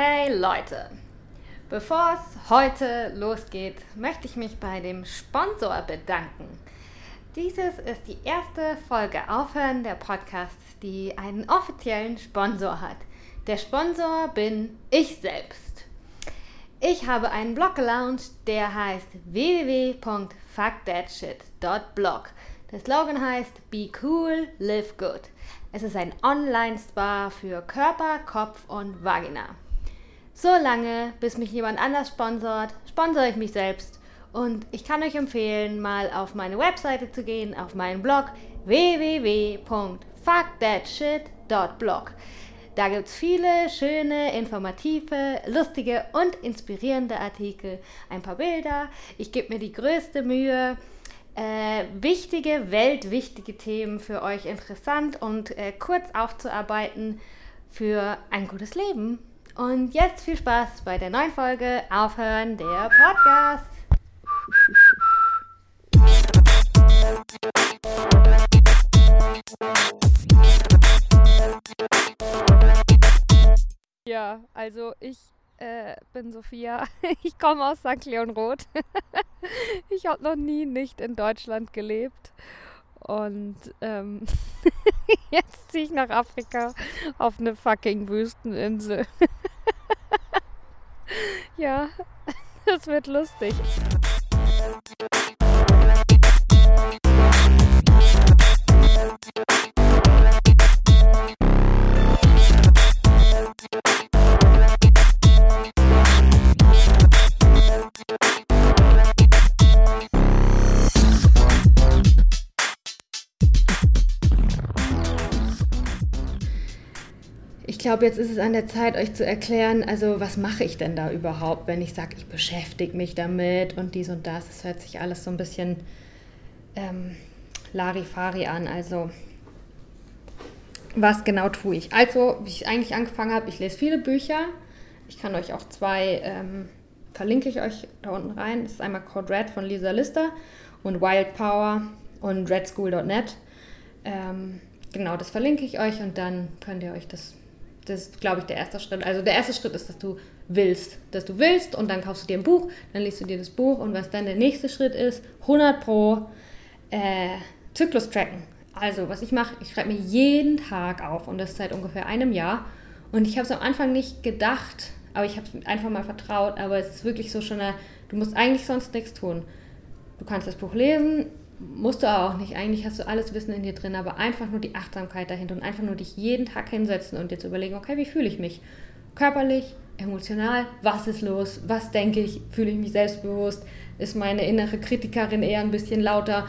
Hey Leute, bevor es heute losgeht, möchte ich mich bei dem Sponsor bedanken. Dieses ist die erste Folge Aufhören der Podcasts, die einen offiziellen Sponsor hat. Der Sponsor bin ich selbst. Ich habe einen Blog gelauncht, der heißt www.fuckthatshit.blog. Der Slogan heißt Be Cool, Live Good. Es ist ein Online-Spa für Körper, Kopf und Vagina. So lange, bis mich jemand anders sponsort, sponsere ich mich selbst. Und ich kann euch empfehlen, mal auf meine Webseite zu gehen, auf meinen Blog www.fuckthatshit.blog. Da gibt's viele schöne, informative, lustige und inspirierende Artikel. Ein paar Bilder. Ich gebe mir die größte Mühe, wichtige, weltwichtige Themen für euch interessant und kurz aufzuarbeiten für ein gutes Leben. Und jetzt viel Spaß bei der neuen Folge Aufhören der Podcast. Ja, also ich bin Sophia. Ich komme aus St. Leon Rot. Ich habe noch nie nicht in Deutschland gelebt. Und jetzt ziehe ich nach Afrika auf eine fucking Wüsteninsel. Ja, das wird lustig. Ich glaube, jetzt ist es an der Zeit, euch zu erklären, also was mache ich denn da überhaupt, wenn ich sage, ich beschäftige mich damit und dies und das. Das hört sich alles so ein bisschen Larifari an. Also was genau tue ich? Also, wie ich eigentlich angefangen habe, ich lese viele Bücher. Ich kann euch auch zwei, verlinke ich euch da unten rein. Das ist einmal Code Red von Lisa Lister und Wild Power und Redschool.net. Genau, das verlinke ich euch und dann könnt ihr euch das ist, glaube ich, der erste Schritt. Also der erste Schritt ist, dass du willst und dann kaufst du dir ein Buch, dann liest du dir das Buch und was dann der nächste Schritt ist, 100% Zyklus tracken. Also was ich mache, ich schreibe mir jeden Tag auf und das seit ungefähr einem Jahr und ich habe es am Anfang nicht gedacht, aber ich habe es einfach mal vertraut, aber es ist wirklich so schon, du musst eigentlich sonst nichts tun. Du kannst das Buch lesen, musst du auch nicht. Eigentlich hast du alles Wissen in dir drin, aber einfach nur die Achtsamkeit dahinter und einfach nur dich jeden Tag hinsetzen und jetzt überlegen, okay, wie fühle ich mich? Körperlich, emotional, was ist los? Was denke ich? Fühle ich mich selbstbewusst? Ist meine innere Kritikerin eher ein bisschen lauter?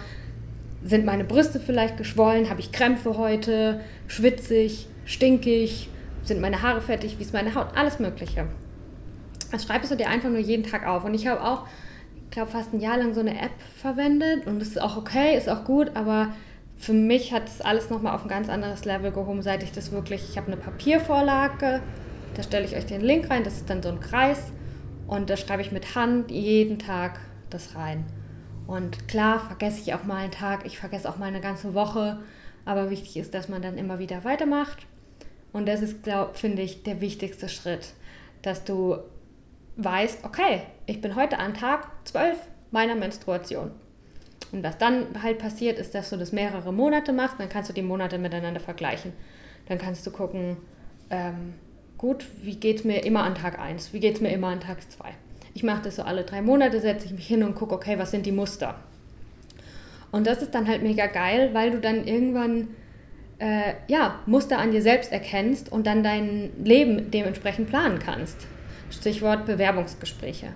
Sind meine Brüste vielleicht geschwollen? Habe ich Krämpfe heute? Schwitzig? Stinkig? Sind meine Haare fettig? Wie ist meine Haut? Alles Mögliche. Das schreibst du dir einfach nur jeden Tag auf. Und ich habe auch, ich glaube, fast ein Jahr lang so eine App verwendet und das ist auch okay, ist auch gut, aber für mich hat es alles nochmal auf ein ganz anderes Level gehoben, seit ich das wirklich, ich habe eine Papiervorlage, da stelle ich euch den Link rein, das ist dann so ein Kreis und da schreibe ich mit Hand jeden Tag das rein. Und klar, vergesse ich auch mal einen Tag, ich vergesse auch mal eine ganze Woche, aber wichtig ist, dass man dann immer wieder weitermacht und das ist, finde ich, der wichtigste Schritt, dass du weißt, okay, ich bin heute an Tag 12 meiner Menstruation. Und was dann halt passiert, ist, dass du das mehrere Monate machst, dann kannst du die Monate miteinander vergleichen. Dann kannst du gucken, gut, wie geht es mir immer an Tag 1, wie geht es mir immer an Tag 2. Ich mache das so alle 3 Monate, setze ich mich hin und gucke, okay, was sind die Muster. Und das ist dann halt mega geil, weil du dann irgendwann Muster an dir selbst erkennst und dann dein Leben dementsprechend planen kannst. Stichwort Bewerbungsgespräche.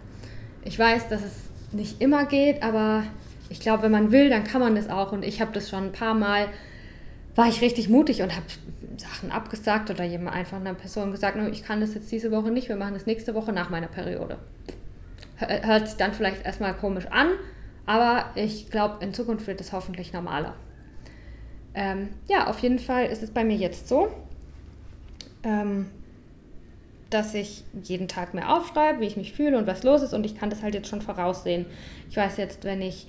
Ich weiß, dass es nicht immer geht, aber ich glaube, wenn man will, dann kann man das auch. Und ich habe das schon ein paar Mal, war ich richtig mutig und habe Sachen abgesagt oder jemand einfach einer Person gesagt, ich kann das jetzt diese Woche nicht, wir machen das nächste Woche nach meiner Periode. Hört sich dann vielleicht erstmal komisch an, aber ich glaube, in Zukunft wird es hoffentlich normaler. Auf jeden Fall ist es bei mir jetzt so, dass ich jeden Tag mehr aufschreibe, wie ich mich fühle und was los ist und ich kann das halt jetzt schon voraussehen. Ich weiß jetzt, wenn ich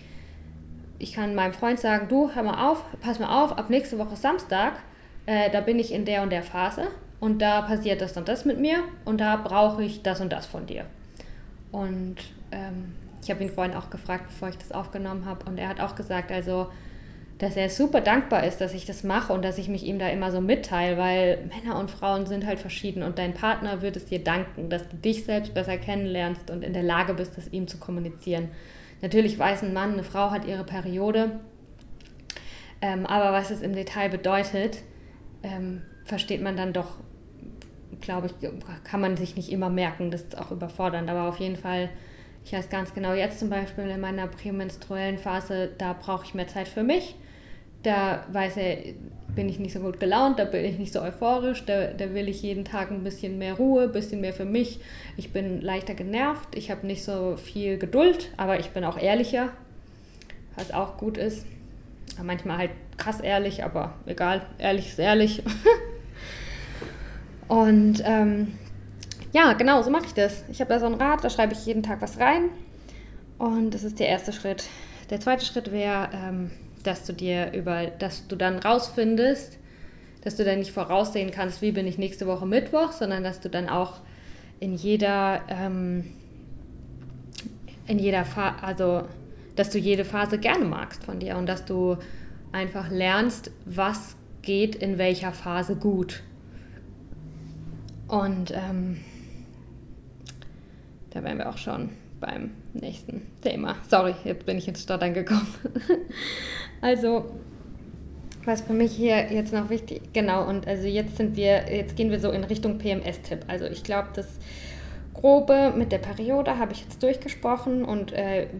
kann meinem Freund sagen, du, hör mal auf, pass mal auf, ab nächste Woche Samstag, da bin ich in der und der Phase und da passiert das und das mit mir und da brauche ich das und das von dir. Und ich habe ihn vorhin auch gefragt, bevor ich das aufgenommen habe, und er hat auch gesagt, also, dass er super dankbar ist, dass ich das mache und dass ich mich ihm da immer so mitteile, weil Männer und Frauen sind halt verschieden und dein Partner wird es dir danken, dass du dich selbst besser kennenlernst und in der Lage bist, das ihm zu kommunizieren. Natürlich weiß ein Mann, eine Frau hat ihre Periode, aber was es im Detail bedeutet, versteht man dann doch, glaube ich, kann man sich nicht immer merken, das ist auch überfordernd, aber auf jeden Fall, ich weiß ganz genau, jetzt zum Beispiel in meiner prämenstruellen Phase, da brauche ich mehr Zeit für mich, da weiß er, bin ich nicht so gut gelaunt, da bin ich nicht so euphorisch, da will ich jeden Tag ein bisschen mehr Ruhe, ein bisschen mehr für mich, ich bin leichter genervt, ich habe nicht so viel Geduld, aber ich bin auch ehrlicher, was auch gut ist, manchmal halt krass ehrlich, aber egal, ehrlich ist ehrlich. Und ja, genau, so mache ich das. Ich habe da so ein Rad, da schreibe ich jeden Tag was rein. Und das ist der erste Schritt. Der zweite Schritt wäre, dass du dann rausfindest, dass du dann nicht voraussehen kannst, wie bin ich nächste Woche Mittwoch, sondern dass du dann auch in jeder Phase, also dass du jede Phase gerne magst von dir und dass du einfach lernst, was geht in welcher Phase gut. Und da wären wir auch schon beim nächsten Thema. Sorry, jetzt bin ich ins Stottern gekommen. Also, was für mich hier jetzt noch wichtig, genau, und also jetzt gehen wir so in Richtung PMS-Tipp. Also ich glaube, das Grobe mit der Periode habe ich jetzt durchgesprochen und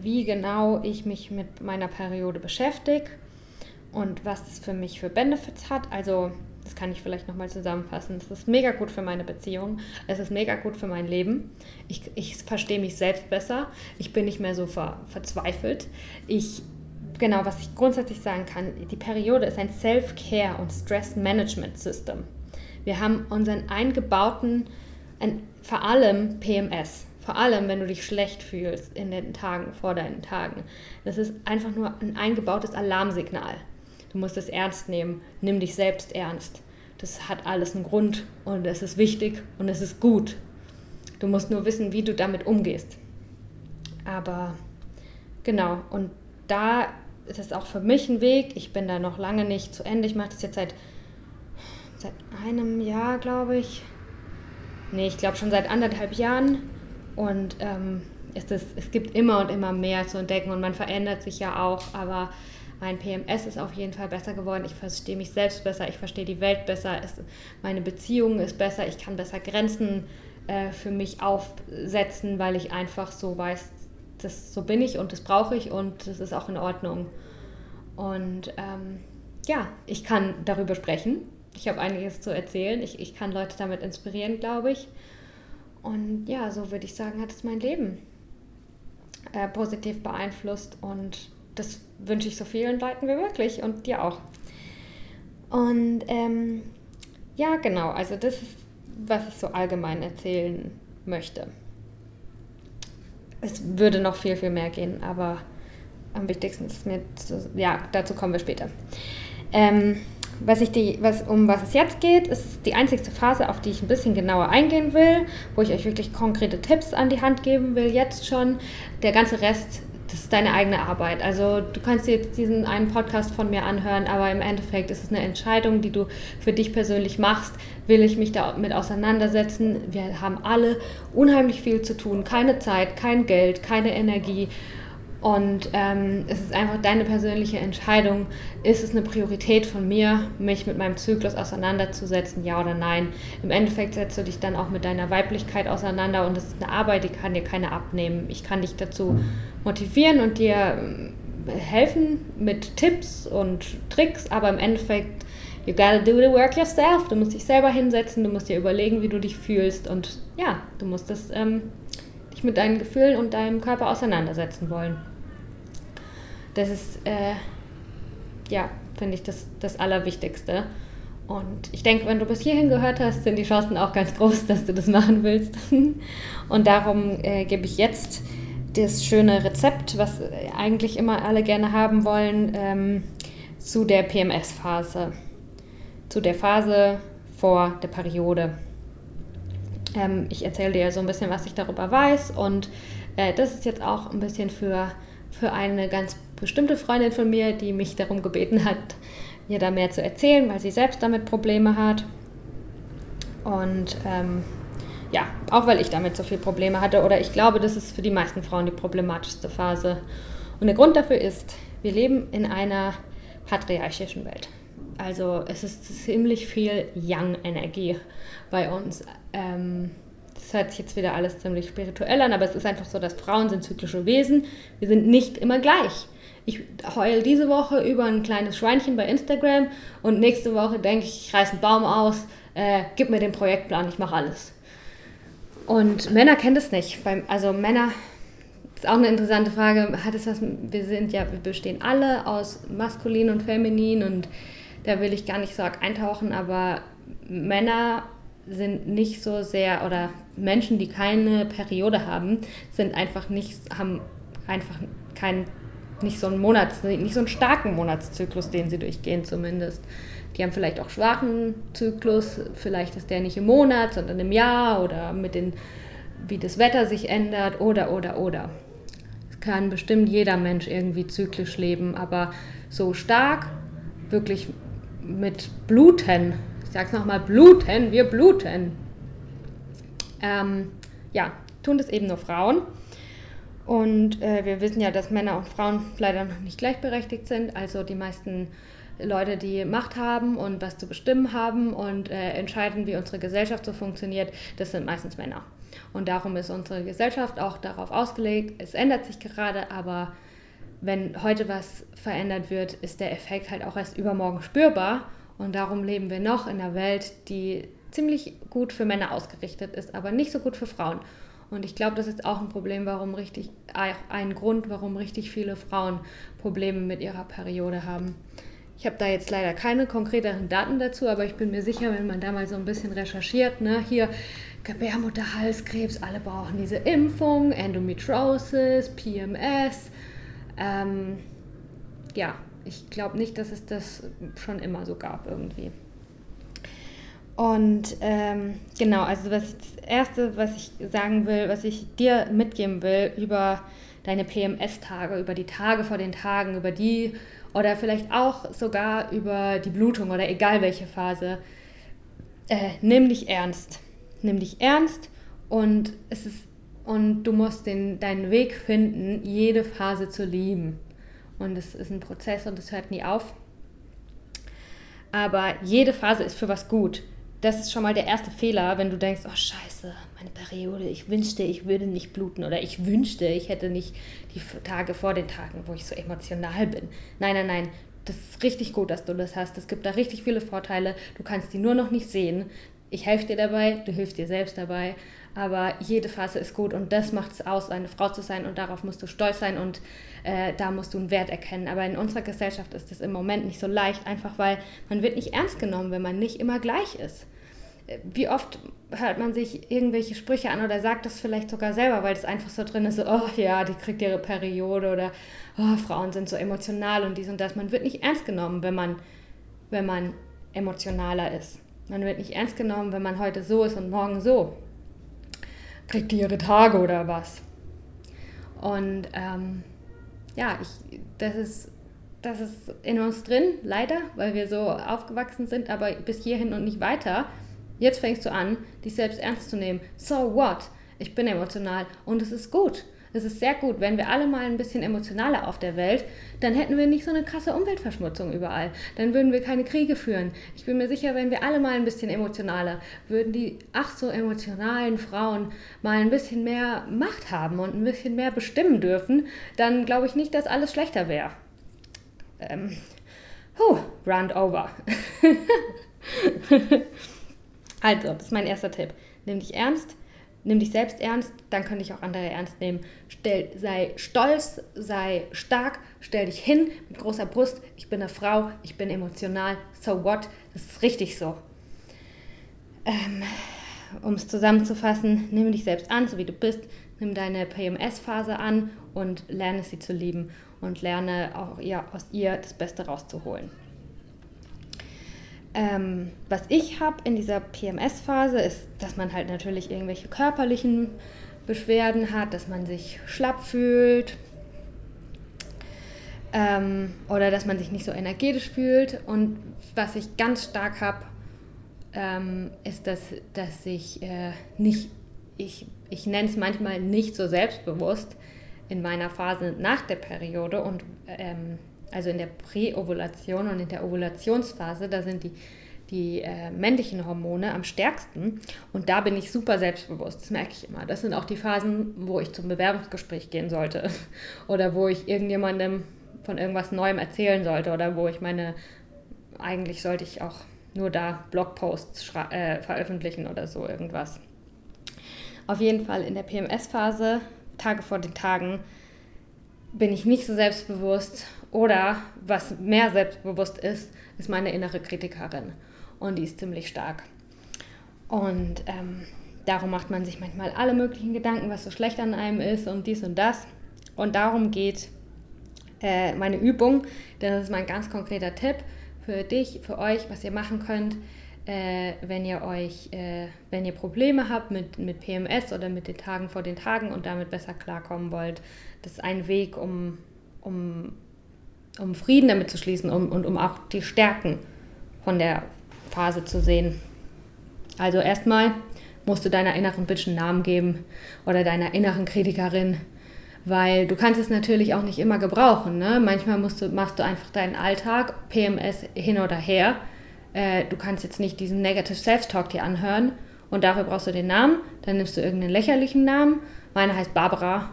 wie genau ich mich mit meiner Periode beschäftige und was das für mich für Benefits hat. Also, das kann ich vielleicht nochmal zusammenfassen. Es ist mega gut für meine Beziehung. Es ist mega gut für mein Leben. Ich verstehe mich selbst besser. Ich bin nicht mehr so verzweifelt. Genau, was ich grundsätzlich sagen kann, die Periode ist ein Self-Care- und Stress-Management-System. Wir haben unseren eingebauten, vor allem PMS, vor allem, wenn du dich schlecht fühlst in den Tagen, vor deinen Tagen. Das ist einfach nur ein eingebautes Alarmsignal. Du musst es ernst nehmen, nimm dich selbst ernst. Das hat alles einen Grund und es ist wichtig und es ist gut. Du musst nur wissen, wie du damit umgehst. Aber genau, und da ist es auch für mich ein Weg. Ich bin da noch lange nicht zu Ende. Ich mache das jetzt seit einem Jahr, glaube ich. Nee, ich glaube schon seit 1,5 Jahren. Und es gibt immer und immer mehr zu entdecken und man verändert sich ja auch, aber mein PMS ist auf jeden Fall besser geworden. Ich verstehe mich selbst besser, ich verstehe die Welt besser, meine Beziehung ist besser, ich kann besser Grenzen für mich aufsetzen, weil ich einfach so weiß, das so bin ich und das brauche ich und das ist auch in Ordnung. Und ja, ich kann darüber sprechen. Ich habe einiges zu erzählen. Ich kann Leute damit inspirieren, glaube ich. Und ja, so würde ich sagen, hat es mein Leben positiv beeinflusst und das wünsche ich so vielen Leuten wie möglich und dir auch. Und ja, genau, also das ist, was ich so allgemein erzählen möchte. Es würde noch viel, viel mehr gehen, aber am wichtigsten ist mir, dazu kommen wir später. Um was es jetzt geht, ist die einzigste Phase, auf die ich ein bisschen genauer eingehen will, wo ich euch wirklich konkrete Tipps an die Hand geben will, jetzt schon. Der ganze Rest, das ist deine eigene Arbeit. Also du kannst dir jetzt diesen einen Podcast von mir anhören, aber im Endeffekt ist es eine Entscheidung, die du für dich persönlich machst. Will ich mich damit auseinandersetzen? Wir haben alle unheimlich viel zu tun. Keine Zeit, kein Geld, keine Energie. Und es ist einfach deine persönliche Entscheidung. Ist es eine Priorität von mir, mich mit meinem Zyklus auseinanderzusetzen, ja oder nein? Im Endeffekt setzt du dich dann auch mit deiner Weiblichkeit auseinander und es ist eine Arbeit, die kann dir keiner abnehmen. Ich kann dich dazu motivieren und dir helfen mit Tipps und Tricks, aber im Endeffekt, you gotta do the work yourself. Du musst dich selber hinsetzen, du musst dir überlegen, wie du dich fühlst und ja, du musst dich mit deinen Gefühlen und deinem Körper auseinandersetzen wollen. Das ist, finde ich, das Allerwichtigste. Und ich denke, wenn du bis hierhin gehört hast, sind die Chancen auch ganz groß, dass du das machen willst. Und darum gebe ich jetzt das schöne Rezept, was eigentlich immer alle gerne haben wollen, zu der PMS-Phase. Zu der Phase vor der Periode. Ich erzähle dir so ein bisschen, was ich darüber weiß, und das ist jetzt auch ein bisschen für eine ganz bestimmte Freundin von mir, die mich darum gebeten hat, ihr da mehr zu erzählen, weil sie selbst damit Probleme hat. Und ja, auch weil ich damit so viele Probleme hatte, oder ich glaube, das ist für die meisten Frauen die problematischste Phase. Und der Grund dafür ist, wir leben in einer patriarchischen Welt. Also es ist ziemlich viel Yang-Energie bei uns. Das hört sich jetzt wieder alles ziemlich spirituell an, aber es ist einfach so, dass Frauen sind zyklische Wesen. Wir sind nicht immer gleich. Ich heule diese Woche über ein kleines Schweinchen bei Instagram und nächste Woche denke ich, ich reiße einen Baum aus, gib mir den Projektplan, ich mache alles. Und Männer kennen das nicht. Also Männer, das ist auch eine interessante Frage, hat es was, wir bestehen alle aus maskulin und feminin, und da will ich gar nicht so arg eintauchen, aber Männer sind nicht so sehr, oder Menschen, die keine Periode haben, haben nicht so einen starken Monatszyklus, den sie durchgehen zumindest. Die haben vielleicht auch schwachen Zyklus, vielleicht ist der nicht im Monat, sondern im Jahr, oder wie das Wetter sich ändert, oder. Es kann bestimmt jeder Mensch irgendwie zyklisch leben, aber so stark, wirklich mit Bluten, ich sag's nochmal, Bluten, wir bluten. Ja, tun das eben nur Frauen. Und wir wissen ja, dass Männer und Frauen leider noch nicht gleichberechtigt sind. Also die meisten Leute, die Macht haben und was zu bestimmen haben und entscheiden, wie unsere Gesellschaft so funktioniert, das sind meistens Männer. Und darum ist unsere Gesellschaft auch darauf ausgelegt. Es ändert sich gerade, aber wenn heute was verändert wird, ist der Effekt halt auch erst übermorgen spürbar. Und darum leben wir noch in einer Welt, die ziemlich gut für Männer ausgerichtet ist, aber nicht so gut für Frauen. Und ich glaube, das ist auch ein Problem, warum richtig viele Frauen Probleme mit ihrer Periode haben. Ich habe da jetzt leider keine konkreteren Daten dazu, aber ich bin mir sicher, wenn man da mal so ein bisschen recherchiert, ne, hier Gebärmutterhalskrebs, alle brauchen diese Impfung, Endometriosis, PMS. Ja, ich glaube nicht, dass es das schon immer so gab irgendwie. Und genau, also das Erste, was ich sagen will, was ich dir mitgeben will über deine PMS-Tage, über die Tage vor den Tagen, über die, oder vielleicht auch sogar über die Blutung oder egal welche Phase, nimm dich ernst. Nimm dich ernst, und du musst deinen Weg finden, jede Phase zu lieben. Und es ist ein Prozess und es hört nie auf. Aber jede Phase ist für was gut. Das ist schon mal der erste Fehler, wenn du denkst, oh scheiße, meine Periode, ich wünschte, ich würde nicht bluten, oder ich wünschte, ich hätte nicht die Tage vor den Tagen, wo ich so emotional bin. Nein, nein, nein, das ist richtig gut, dass du das hast. Es gibt da richtig viele Vorteile. Du kannst die nur noch nicht sehen. Ich helfe dir dabei, du hilfst dir selbst dabei. Aber jede Phase ist gut, und das macht es aus, eine Frau zu sein, und darauf musst du stolz sein, und da musst du einen Wert erkennen. Aber in unserer Gesellschaft ist das im Moment nicht so leicht, einfach weil man wird nicht ernst genommen, wenn man nicht immer gleich ist. Wie oft hört man sich irgendwelche Sprüche an oder sagt das vielleicht sogar selber, weil das einfach so drin ist, so, oh ja, die kriegt ihre Periode, oder oh, Frauen sind so emotional und dies und das. Man wird nicht ernst genommen, wenn man emotionaler ist. Man wird nicht ernst genommen, wenn man heute so ist und morgen so. Kriegt die ihre Tage oder was? Und ja, das ist in uns drin, leider, weil wir so aufgewachsen sind, aber bis hierhin und nicht weiter. Jetzt fängst du an, dich selbst ernst zu nehmen. So what? Ich bin emotional, und es ist gut. Es ist sehr gut, wenn wir alle mal ein bisschen emotionaler auf der Welt, dann hätten wir nicht so eine krasse Umweltverschmutzung überall. Dann würden wir keine Kriege führen. Ich bin mir sicher, wenn wir alle mal ein bisschen emotionaler, würden die ach so emotionalen Frauen mal ein bisschen mehr Macht haben und ein bisschen mehr bestimmen dürfen, dann glaube ich nicht, dass alles schlechter wäre. Round over. Also, das ist mein erster Tipp. Nimm dich ernst. Nimm dich selbst ernst, dann können dich auch andere ernst nehmen. Sei stolz, sei stark, stell dich hin mit großer Brust. Ich bin eine Frau, ich bin emotional, so what? Das ist richtig so. Um es zusammenzufassen, nimm dich selbst an, so wie du bist. Nimm deine PMS-Phase an und lerne sie zu lieben. Und lerne auch aus ihr das Beste rauszuholen. Was ich habe in dieser PMS-Phase ist, dass man halt natürlich irgendwelche körperlichen Beschwerden hat, dass man sich schlapp fühlt oder dass man sich nicht so energetisch fühlt. Und was ich ganz stark habe, ist, dass ich ich nenne es manchmal nicht so selbstbewusst in meiner Phase nach der Periode und also in der Präovulation und in der Ovulationsphase, da sind die männlichen Hormone am stärksten und da bin ich super selbstbewusst, das merke ich immer. Das sind auch die Phasen, wo ich zum Bewerbungsgespräch gehen sollte oder wo ich irgendjemandem von irgendwas Neuem erzählen sollte oder wo ich eigentlich sollte ich auch nur da Blogposts veröffentlichen oder so irgendwas. Auf jeden Fall in der PMS-Phase, Tage vor den Tagen, bin ich nicht so selbstbewusst oder was mehr selbstbewusst ist, ist meine innere Kritikerin und die ist ziemlich stark. Und darum macht man sich manchmal alle möglichen Gedanken, was so schlecht an einem ist und dies und das. Und darum geht meine Übung, das ist mein ganz konkreter Tipp für dich, für euch, was ihr machen könnt, wenn ihr Probleme habt mit PMS oder mit den Tagen vor den Tagen und damit besser klarkommen wollt. Das ist ein Weg, um Frieden damit zu schließen und um auch die Stärken von der Phase zu sehen. Also erstmal musst du deiner inneren Bitch einen Namen geben oder deiner inneren Kritikerin, weil du kannst es natürlich auch nicht immer gebrauchen, ne? Manchmal machst du einfach deinen Alltag, PMS hin oder her. Du kannst jetzt nicht diesen Negative Self-Talk dir anhören und dafür brauchst du den Namen, dann nimmst du irgendeinen lächerlichen Namen. Meine heißt Barbara.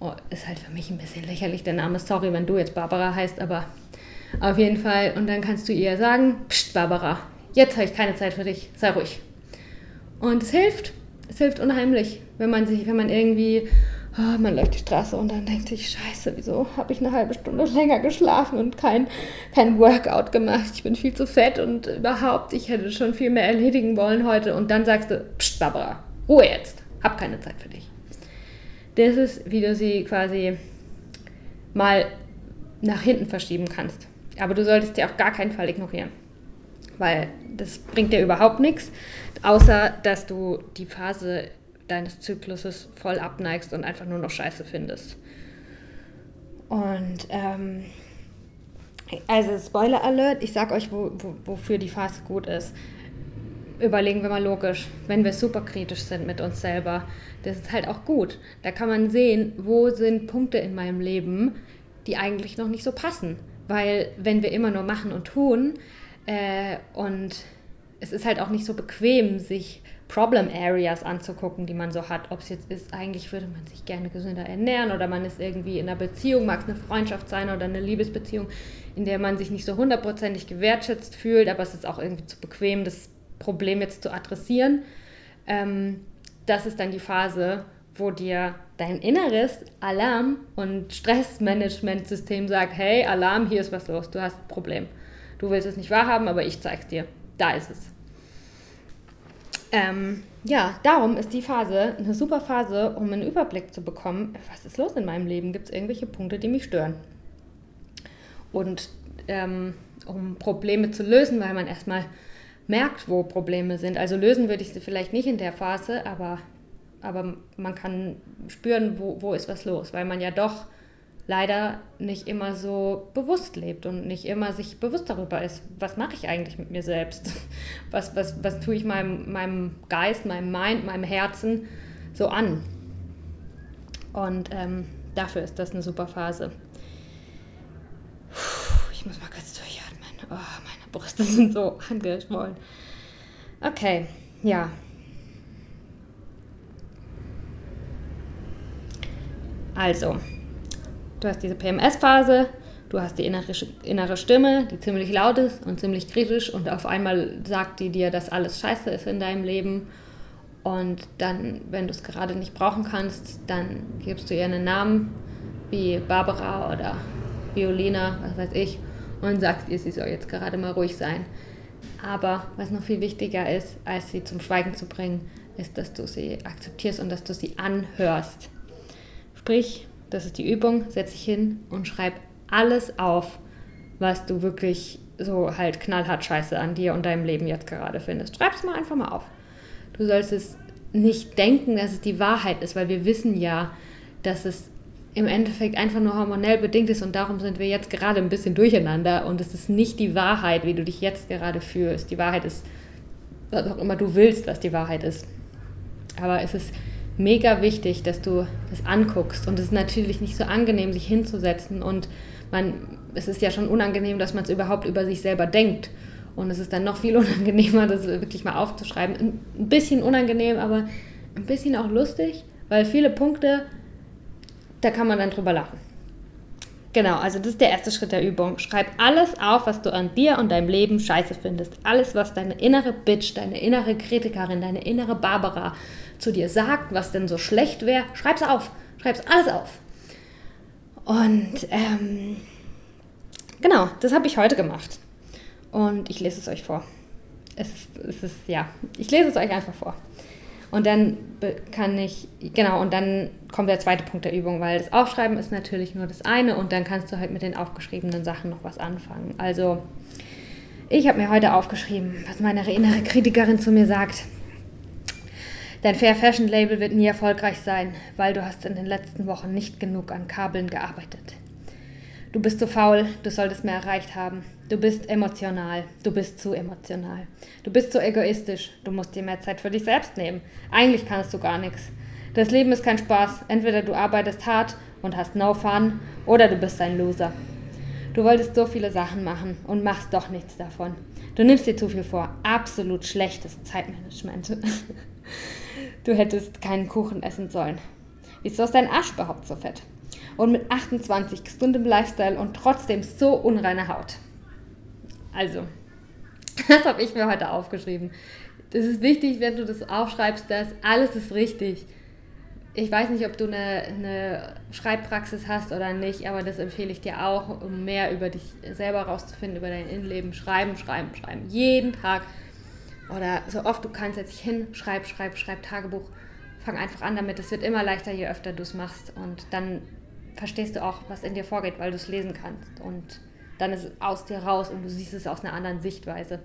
Oh, ist halt für mich ein bisschen lächerlich, der Name. Sorry, wenn du jetzt Barbara heißt, aber auf jeden Fall. Und dann kannst du ihr sagen, Psst, Barbara, jetzt habe ich keine Zeit für dich, sei ruhig. Und es hilft unheimlich, wenn man irgendwie, oh, man läuft die Straße und dann denkt sich, scheiße, wieso habe ich eine halbe Stunde länger geschlafen und kein Workout gemacht, ich bin viel zu fett und überhaupt, ich hätte schon viel mehr erledigen wollen heute. Und dann sagst du, Psst, Barbara, Ruhe jetzt, hab keine Zeit für dich. Das ist, wie du sie quasi mal nach hinten verschieben kannst. Aber du solltest sie auf gar keinen Fall ignorieren, weil das bringt dir überhaupt nichts, außer dass du die Phase deines Zykluses voll abneigst und einfach nur noch Scheiße findest. Und also Spoiler Alert, ich sag euch, wofür die Phase gut ist. Überlegen wir mal logisch, wenn wir super kritisch sind mit uns selber, das ist halt auch gut. Da kann man sehen, wo sind Punkte in meinem Leben, die eigentlich noch nicht so passen. Weil wenn wir immer nur machen und tun und es ist halt auch nicht so bequem, sich Problem Areas anzugucken, die man so hat. Ob es jetzt ist, eigentlich würde man sich gerne gesünder ernähren oder man ist irgendwie in einer Beziehung, mag es eine Freundschaft sein oder eine Liebesbeziehung, in der man sich nicht so 100%ig gewertschätzt fühlt, aber es ist auch irgendwie zu bequem, das Problem jetzt zu adressieren. Das ist dann die Phase, wo dir dein inneres Alarm- und Stressmanagementsystem sagt, hey, Alarm, hier ist was los, du hast ein Problem. Du willst es nicht wahrhaben, aber ich zeig's dir. Da ist es. Ja, darum ist die Phase eine super Phase, um einen Überblick zu bekommen, was ist los in meinem Leben, gibt es irgendwelche Punkte, die mich stören. Und um Probleme zu lösen, weil man erstmal merkt, wo Probleme sind. Also lösen würde ich sie vielleicht nicht in der Phase, aber man kann spüren, wo ist was los, weil man ja doch leider nicht immer so bewusst lebt und nicht immer sich bewusst darüber ist, was mache ich eigentlich mit mir selbst? Was tue ich meinem Geist, meinem Mind, meinem Herzen so an? Und dafür ist das eine super Phase. Ich muss mal kurz durchatmen. Oh, meine Brüste sind so angeschwollen. Okay, ja. Also, du hast diese PMS-Phase, du hast die innere Stimme, die ziemlich laut ist und ziemlich kritisch und auf einmal sagt die dir, dass alles scheiße ist in deinem Leben. Und dann, wenn du es gerade nicht brauchen kannst, dann gibst du ihr einen Namen wie Barbara oder Violina, was weiß ich, und sagst ihr, sie soll jetzt gerade mal ruhig sein. Aber was noch viel wichtiger ist, als sie zum Schweigen zu bringen, ist, dass du sie akzeptierst und dass du sie anhörst. Sprich, das ist die Übung, setz dich hin und schreib alles auf, was du wirklich so halt knallhart Scheiße an dir und deinem Leben jetzt gerade findest. Schreib es mal einfach mal auf. Du sollst es nicht denken, dass es die Wahrheit ist, weil wir wissen ja, dass es im Endeffekt einfach nur hormonell bedingt ist und darum sind wir jetzt gerade ein bisschen durcheinander und es ist nicht die Wahrheit, wie du dich jetzt gerade fühlst. Die Wahrheit ist, was auch immer du willst, was die Wahrheit ist. Aber es ist mega wichtig, dass du das anguckst und es ist natürlich nicht so angenehm, sich hinzusetzen und es ist ja schon unangenehm, dass man es überhaupt über sich selber denkt und es ist dann noch viel unangenehmer, das wirklich mal aufzuschreiben. Ein bisschen unangenehm, aber ein bisschen auch lustig, weil viele Punkte, da kann man dann drüber lachen. Genau, also das ist der erste Schritt der Übung. Schreib alles auf, was du an dir und deinem Leben scheiße findest. Alles, was deine innere Bitch, deine innere Kritikerin, deine innere Barbara zu dir sagt, was denn so schlecht wäre, schreib's auf. Schreib's alles auf. Und genau, das habe ich heute gemacht. Und ich lese es euch vor. Ich lese es euch einfach vor. Und dann dann kommt der zweite Punkt der Übung, weil das Aufschreiben ist natürlich nur das eine und dann kannst du halt mit den aufgeschriebenen Sachen noch was anfangen. Also, ich habe mir heute aufgeschrieben, was meine innere Kritikerin zu mir sagt. Dein Fair Fashion Label wird nie erfolgreich sein, weil du hast in den letzten Wochen nicht genug an Kabeln gearbeitet. Du bist zu faul, du solltest mehr erreicht haben. Du bist emotional, du bist zu emotional. Du bist zu egoistisch, du musst dir mehr Zeit für dich selbst nehmen. Eigentlich kannst du gar nichts. Das Leben ist kein Spaß. Entweder du arbeitest hart und hast no fun oder du bist ein Loser. Du wolltest so viele Sachen machen und machst doch nichts davon. Du nimmst dir zu viel vor. Absolut schlechtes Zeitmanagement. Du hättest keinen Kuchen essen sollen. Wieso ist dein Arsch überhaupt so fett? Und mit 28 gesundem Lifestyle und trotzdem so unreine Haut. Also, das habe ich mir heute aufgeschrieben. Es ist wichtig, wenn du das aufschreibst, dass alles ist richtig. Ich weiß nicht, ob du eine Schreibpraxis hast oder nicht, aber das empfehle ich dir auch, um mehr über dich selber rauszufinden, über dein Innenleben. Schreiben, schreiben, schreiben. Jeden Tag oder so oft du kannst, setz dich hin, schreib, Tagebuch. Fang einfach an damit. Es wird immer leichter, je öfter du es machst. Und dann verstehst du auch, was in dir vorgeht, weil du es lesen kannst. Und dann ist es aus dir raus und du siehst es aus einer anderen Sichtweise.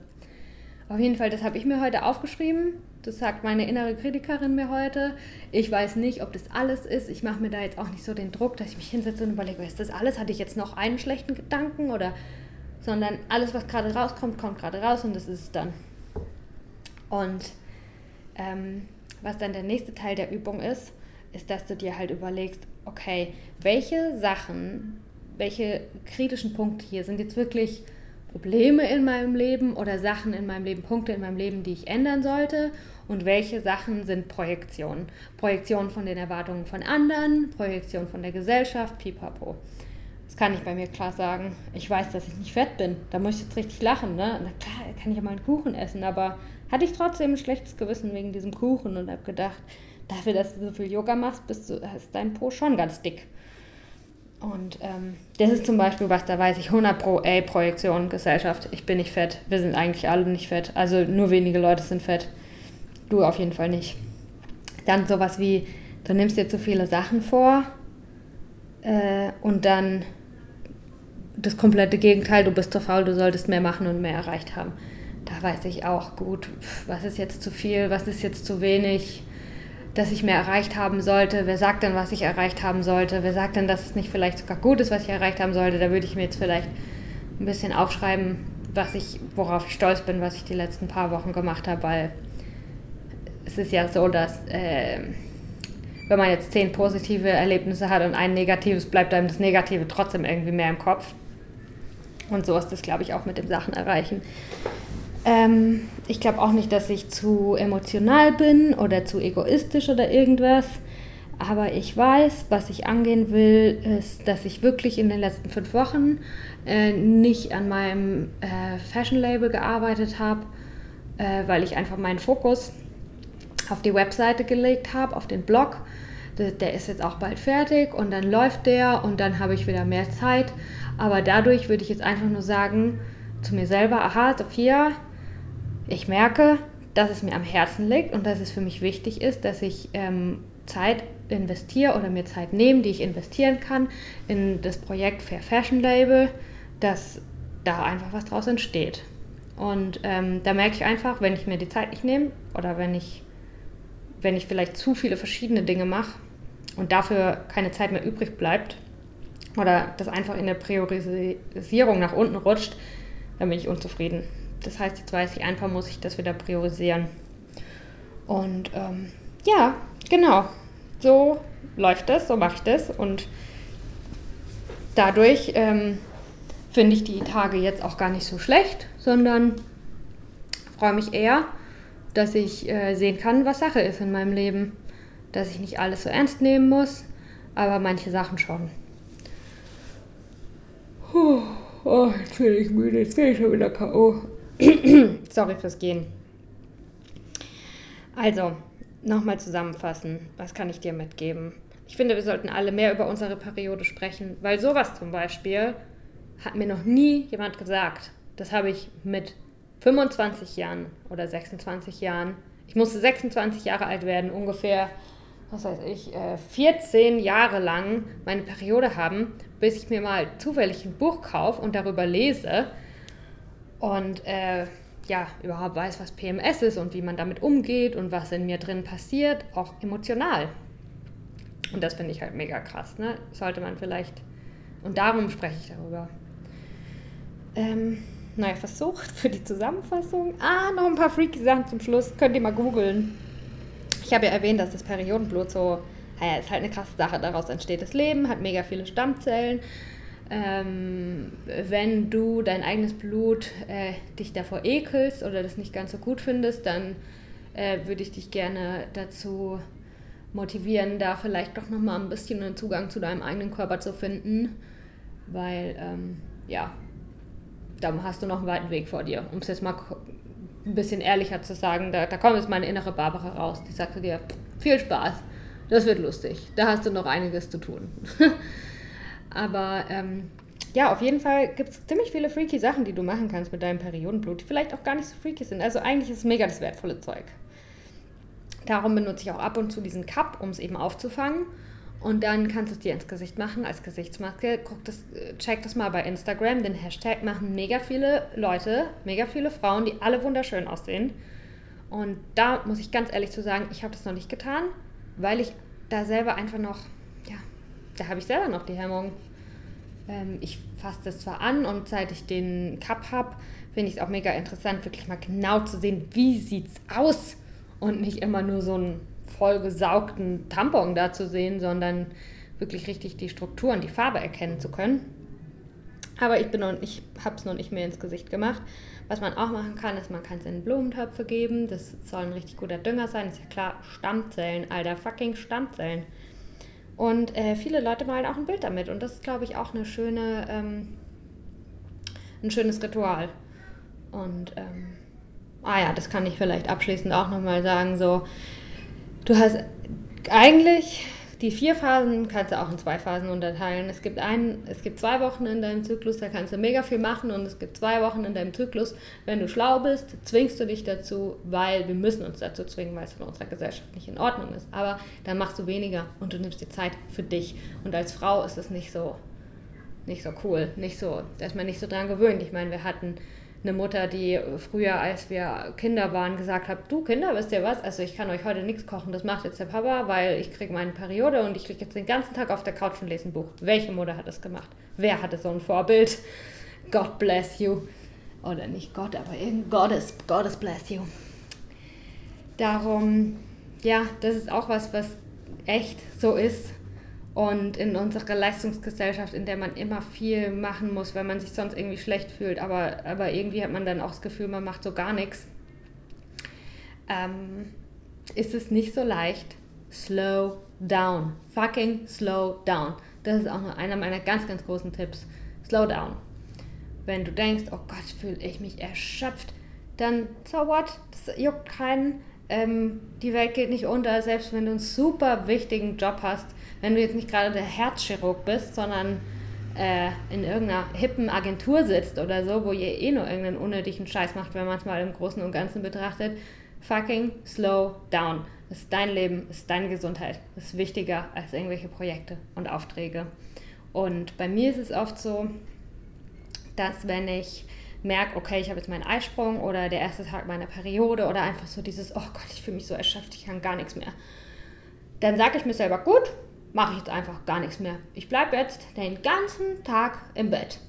Auf jeden Fall, das habe ich mir heute aufgeschrieben. Das sagt meine innere Kritikerin mir heute. Ich weiß nicht, ob das alles ist. Ich mache mir da jetzt auch nicht so den Druck, dass ich mich hinsetze und überlege, ist das alles? Hatte ich jetzt noch einen schlechten Gedanken? Sondern alles, was gerade rauskommt, kommt gerade raus und das ist es dann. Und was dann der nächste Teil der Übung ist, ist, dass du dir halt überlegst, okay, welche kritischen Punkte hier sind jetzt wirklich Probleme in meinem Leben oder Sachen in meinem Leben, Punkte in meinem Leben, die ich ändern sollte und welche Sachen sind Projektionen. Projektionen von den Erwartungen von anderen, Projektionen von der Gesellschaft, pipapo. Das kann ich bei mir klar sagen. Ich weiß, dass ich nicht fett bin. Da muss ich jetzt richtig lachen, ne? Na klar, kann ich ja mal einen Kuchen essen, aber hatte ich trotzdem ein schlechtes Gewissen wegen diesem Kuchen und habe gedacht, dafür, dass du so viel Yoga machst, ist dein Po schon ganz dick. Und das ist zum Beispiel was, da weiß ich 100% Projektion, Gesellschaft, ich bin nicht fett, wir sind eigentlich alle nicht fett, also nur wenige Leute sind fett, du auf jeden Fall nicht. Dann sowas wie, du nimmst dir zu viele Sachen vor und dann das komplette Gegenteil, du bist zu faul, du solltest mehr machen und mehr erreicht haben. Da weiß ich auch gut, was ist jetzt zu viel, was ist jetzt zu wenig, dass ich mehr erreicht haben sollte, wer sagt denn, was ich erreicht haben sollte, wer sagt denn, dass es nicht vielleicht sogar gut ist, was ich erreicht haben sollte, da würde ich mir jetzt vielleicht ein bisschen aufschreiben, worauf ich stolz bin, was ich die letzten paar Wochen gemacht habe, weil es ist ja so, dass wenn man jetzt 10 positive Erlebnisse hat und ein negatives, bleibt einem das Negative trotzdem irgendwie mehr im Kopf und so ist das, glaube ich, auch mit dem Sachen erreichen. Ich glaube auch nicht, dass ich zu emotional bin oder zu egoistisch oder irgendwas, aber ich weiß, was ich angehen will, ist, dass ich wirklich in den letzten 5 Wochen nicht an meinem Fashion-Label gearbeitet habe, weil ich einfach meinen Fokus auf die Webseite gelegt habe, auf den Blog. Der ist jetzt auch bald fertig und dann läuft der und dann habe ich wieder mehr Zeit, aber dadurch würde ich jetzt einfach nur sagen zu mir selber, aha, Sophia, ich merke, dass es mir am Herzen liegt und dass es für mich wichtig ist, dass ich Zeit investiere oder mir Zeit nehme, die ich investieren kann in das Projekt Fair Fashion Label, das da einfach was draus entsteht. Und da merke ich einfach, wenn ich mir die Zeit nicht nehme oder wenn ich vielleicht zu viele verschiedene Dinge mache und dafür keine Zeit mehr übrig bleibt oder das einfach in der Priorisierung nach unten rutscht, dann bin ich unzufrieden. Das heißt, jetzt weiß ich einfach, muss ich das wieder priorisieren. Und ja, genau, so läuft das, so mache ich das. Und dadurch finde ich die Tage jetzt auch gar nicht so schlecht, sondern freue mich eher, dass ich sehen kann, was Sache ist in meinem Leben. Dass ich nicht alles so ernst nehmen muss, aber manche Sachen schon. Puh, oh, jetzt bin ich müde, jetzt bin ich schon wieder K.O. Sorry fürs Gehen. Also, nochmal zusammenfassen. Was kann ich dir mitgeben? Ich finde, wir sollten alle mehr über unsere Periode sprechen, weil sowas zum Beispiel hat mir noch nie jemand gesagt. Das habe ich mit 25 Jahren oder 26 Jahren, ich musste 26 Jahre alt werden, ungefähr, was weiß ich, 14 Jahre lang meine Periode haben, bis ich mir mal zufällig ein Buch kaufe und darüber lese und ja, überhaupt weiß, was PMS ist und wie man damit umgeht und was in mir drin passiert, auch emotional. Und das finde ich halt mega krass, ne? Sollte man vielleicht, und darum spreche ich darüber. Neuer Versuch für die Zusammenfassung. Ah, noch ein paar freaky Sachen zum Schluss. Könnt ihr mal googeln. Ich habe ja erwähnt, dass das Periodenblut so, naja, ist halt eine krasse Sache. Daraus entsteht das Leben, hat mega viele Stammzellen. Wenn du dein eigenes Blut dich davor ekelst oder das nicht ganz so gut findest, dann würde ich dich gerne dazu motivieren, da vielleicht doch nochmal ein bisschen einen Zugang zu deinem eigenen Körper zu finden, weil, ja, da hast du noch einen weiten Weg vor dir. Um es jetzt mal ein bisschen ehrlicher zu sagen, da kommt jetzt meine innere Barbara raus, die sagt zu dir, viel Spaß, das wird lustig, da hast du noch einiges zu tun. Aber ja, auf jeden Fall gibt es ziemlich viele freaky Sachen, die du machen kannst mit deinem Periodenblut, die vielleicht auch gar nicht so freaky sind. Also eigentlich ist es mega das wertvolle Zeug. Darum benutze ich auch ab und zu diesen Cup, um es eben aufzufangen. Und dann kannst du es dir ins Gesicht machen, als Gesichtsmaske. Check das mal bei Instagram. Den Hashtag machen mega viele Leute, mega viele Frauen, die alle wunderschön aussehen. Und da muss ich ganz ehrlich zu sagen, ich habe das noch nicht getan, weil ich da selber einfach noch, ja, da habe ich selber noch die Hemmung. Ich fasse das zwar an und seit ich den Cup habe, finde ich es auch mega interessant, wirklich mal genau zu sehen, wie sieht's aus. Und nicht immer nur so einen vollgesaugten Tampon da zu sehen, sondern wirklich richtig die Struktur und die Farbe erkennen zu können. Aber ich habe es noch nicht mehr ins Gesicht gemacht. Was man auch machen kann, ist, man kann es in Blumentöpfe geben. Das soll ein richtig guter Dünger sein. Ist ja klar, Stammzellen, alter fucking Stammzellen. Und viele Leute malen auch ein Bild damit. Und das ist, glaube ich, auch eine schöne, ein schönes Ritual. Und ah ja, das kann ich vielleicht abschließend auch nochmal sagen, so, du hast eigentlich die 4 Phasen, kannst du auch in 2 Phasen unterteilen. Es gibt 2 Wochen in deinem Zyklus, da kannst du mega viel machen, und es gibt 2 Wochen in deinem Zyklus, wenn du schlau bist, zwingst du dich dazu, weil wir müssen uns dazu zwingen, weil es in unserer Gesellschaft nicht in Ordnung ist. Aber dann machst du weniger und du nimmst die Zeit für dich. Und als Frau ist es nicht so cool, nicht so, da ist man nicht so dran gewöhnt. Ich meine, wir hatten eine Mutter, die früher, als wir Kinder waren, gesagt hat, du Kinder, wisst ihr was, also ich kann euch heute nichts kochen, das macht jetzt der Papa, weil ich kriege meine Periode und ich liege jetzt den ganzen Tag auf der Couch und lese ein Buch. Welche Mutter hat das gemacht? Wer hatte so ein Vorbild? God bless you. Oder nicht Gott, aber irgendein Gottes bless you. Darum, ja, das ist auch was echt so ist. Und in unserer Leistungsgesellschaft, in der man immer viel machen muss, weil man sich sonst irgendwie schlecht fühlt, aber irgendwie hat man dann auch das Gefühl, man macht so gar nichts, ist es nicht so leicht. Slow down. Fucking slow down. Das ist auch nur einer meiner ganz, ganz großen Tipps. Slow down. Wenn du denkst, oh Gott, fühle ich mich erschöpft, dann so what? Das juckt keinen. Die Welt geht nicht unter, selbst wenn du einen super wichtigen Job hast. Wenn du jetzt nicht gerade der Herzchirurg bist, sondern in irgendeiner hippen Agentur sitzt oder so, wo ihr eh nur irgendeinen unnötigen Scheiß macht, wenn man es mal im Großen und Ganzen betrachtet, fucking slow down. Das ist dein Leben, das ist deine Gesundheit. Das ist wichtiger als irgendwelche Projekte und Aufträge. Und bei mir ist es oft so, dass wenn ich merke, okay, ich habe jetzt meinen Eisprung oder der erste Tag meiner Periode oder einfach so dieses, oh Gott, ich fühle mich so erschöpft, ich kann gar nichts mehr. Dann sage ich mir selber, gut, mache ich jetzt einfach gar nichts mehr. Ich bleibe jetzt den ganzen Tag im Bett.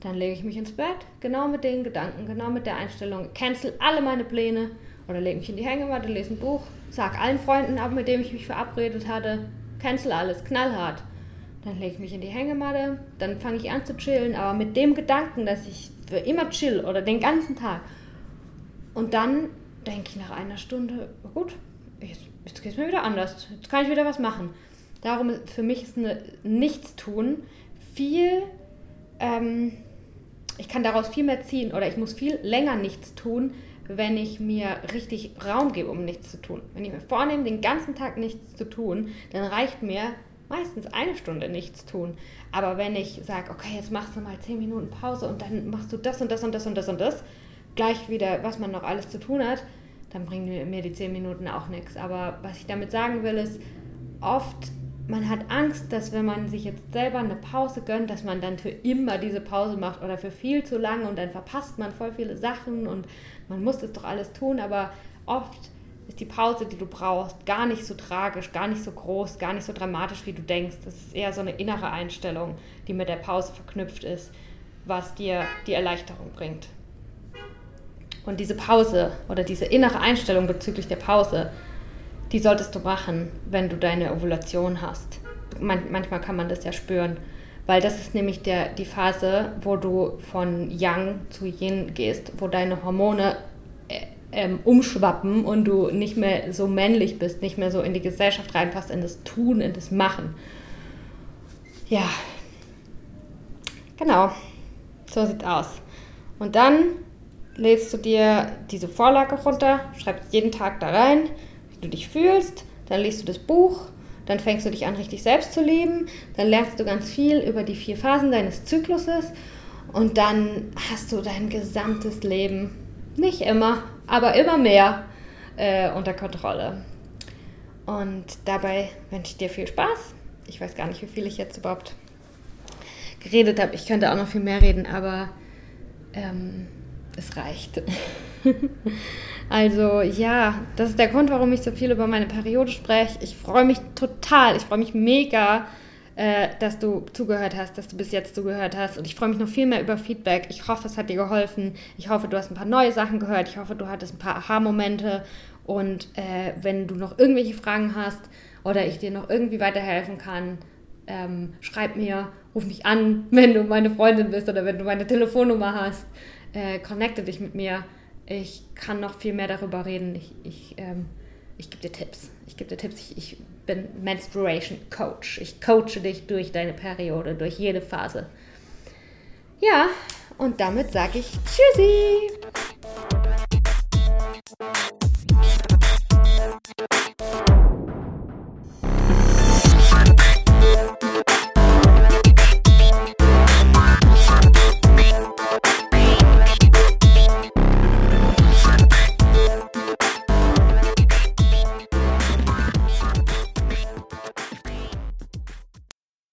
Dann lege ich mich ins Bett, genau mit den Gedanken, genau mit der Einstellung, cancel alle meine Pläne oder lege mich in die Hängematte, lese ein Buch, sag allen Freunden ab, mit denen ich mich verabredet hatte, cancel alles, knallhart. Dann lege ich mich in die Hängematte, dann fange ich an zu chillen, aber mit dem Gedanken, dass ich für immer chill oder den ganzen Tag. Und dann denke ich nach einer Stunde, gut, jetzt geht es mir wieder anders, jetzt kann ich wieder was machen. Darum für mich ist Nichtstun viel, ich kann daraus viel mehr ziehen oder ich muss viel länger nichts tun, wenn ich mir richtig Raum gebe, um nichts zu tun. Wenn ich mir vornehme, den ganzen Tag nichts zu tun, dann reicht mir meistens eine Stunde nichts tun. Aber wenn ich sage, okay, jetzt machst du mal 10 Minuten Pause und dann machst du das und das und das und das und das, gleich wieder, was man noch alles zu tun hat, dann bringen mir die 10 Minuten auch nichts. Aber was ich damit sagen will, ist, oft, man hat Angst, dass wenn man sich jetzt selber eine Pause gönnt, dass man dann für immer diese Pause macht oder für viel zu lange und dann verpasst man voll viele Sachen und man muss das doch alles tun, aber oft ist die Pause, die du brauchst, gar nicht so tragisch, gar nicht so groß, gar nicht so dramatisch, wie du denkst. Das ist eher so eine innere Einstellung, die mit der Pause verknüpft ist, was dir die Erleichterung bringt. Und diese Pause oder diese innere Einstellung bezüglich der Pause, die solltest du machen, wenn du deine Ovulation hast. Manchmal kann man das ja spüren, weil das ist nämlich die Phase, wo du von Yang zu Yin gehst, wo deine Hormone umschwappen und du nicht mehr so männlich bist, nicht mehr so in die Gesellschaft reinpasst, in das Tun, in das Machen. Ja, genau, so sieht's aus. Und dann lädst du dir diese Vorlage runter, schreibst jeden Tag da rein, du dich fühlst, dann liest du das Buch, dann fängst du dich an, richtig selbst zu leben, dann lernst du ganz viel über die 4 Phasen deines Zykluses und dann hast du dein gesamtes Leben, nicht immer, aber immer mehr unter Kontrolle. Und dabei wünsche ich dir viel Spaß. Ich weiß gar nicht, wie viel ich jetzt überhaupt geredet habe. Ich könnte auch noch viel mehr reden, aber es reicht. Also ja, das ist der Grund, warum ich so viel über meine Periode spreche. Ich freue mich total, ich freue mich mega, dass du zugehört hast, dass du bis jetzt zugehört hast. Und ich freue mich noch viel mehr über Feedback. Ich hoffe, es hat dir geholfen. Ich hoffe, du hast ein paar neue Sachen gehört. Ich hoffe, du hattest ein paar Aha-Momente. Und wenn du noch irgendwelche Fragen hast oder ich dir noch irgendwie weiterhelfen kann, schreib mir, ruf mich an, wenn du meine Freundin bist oder wenn du meine Telefonnummer hast. Connecte dich mit mir. Ich kann noch viel mehr darüber reden. Ich gebe dir Tipps. Ich bin Menstruation Coach. Ich coache dich durch deine Periode, durch jede Phase. Ja, und damit sage ich Tschüssi!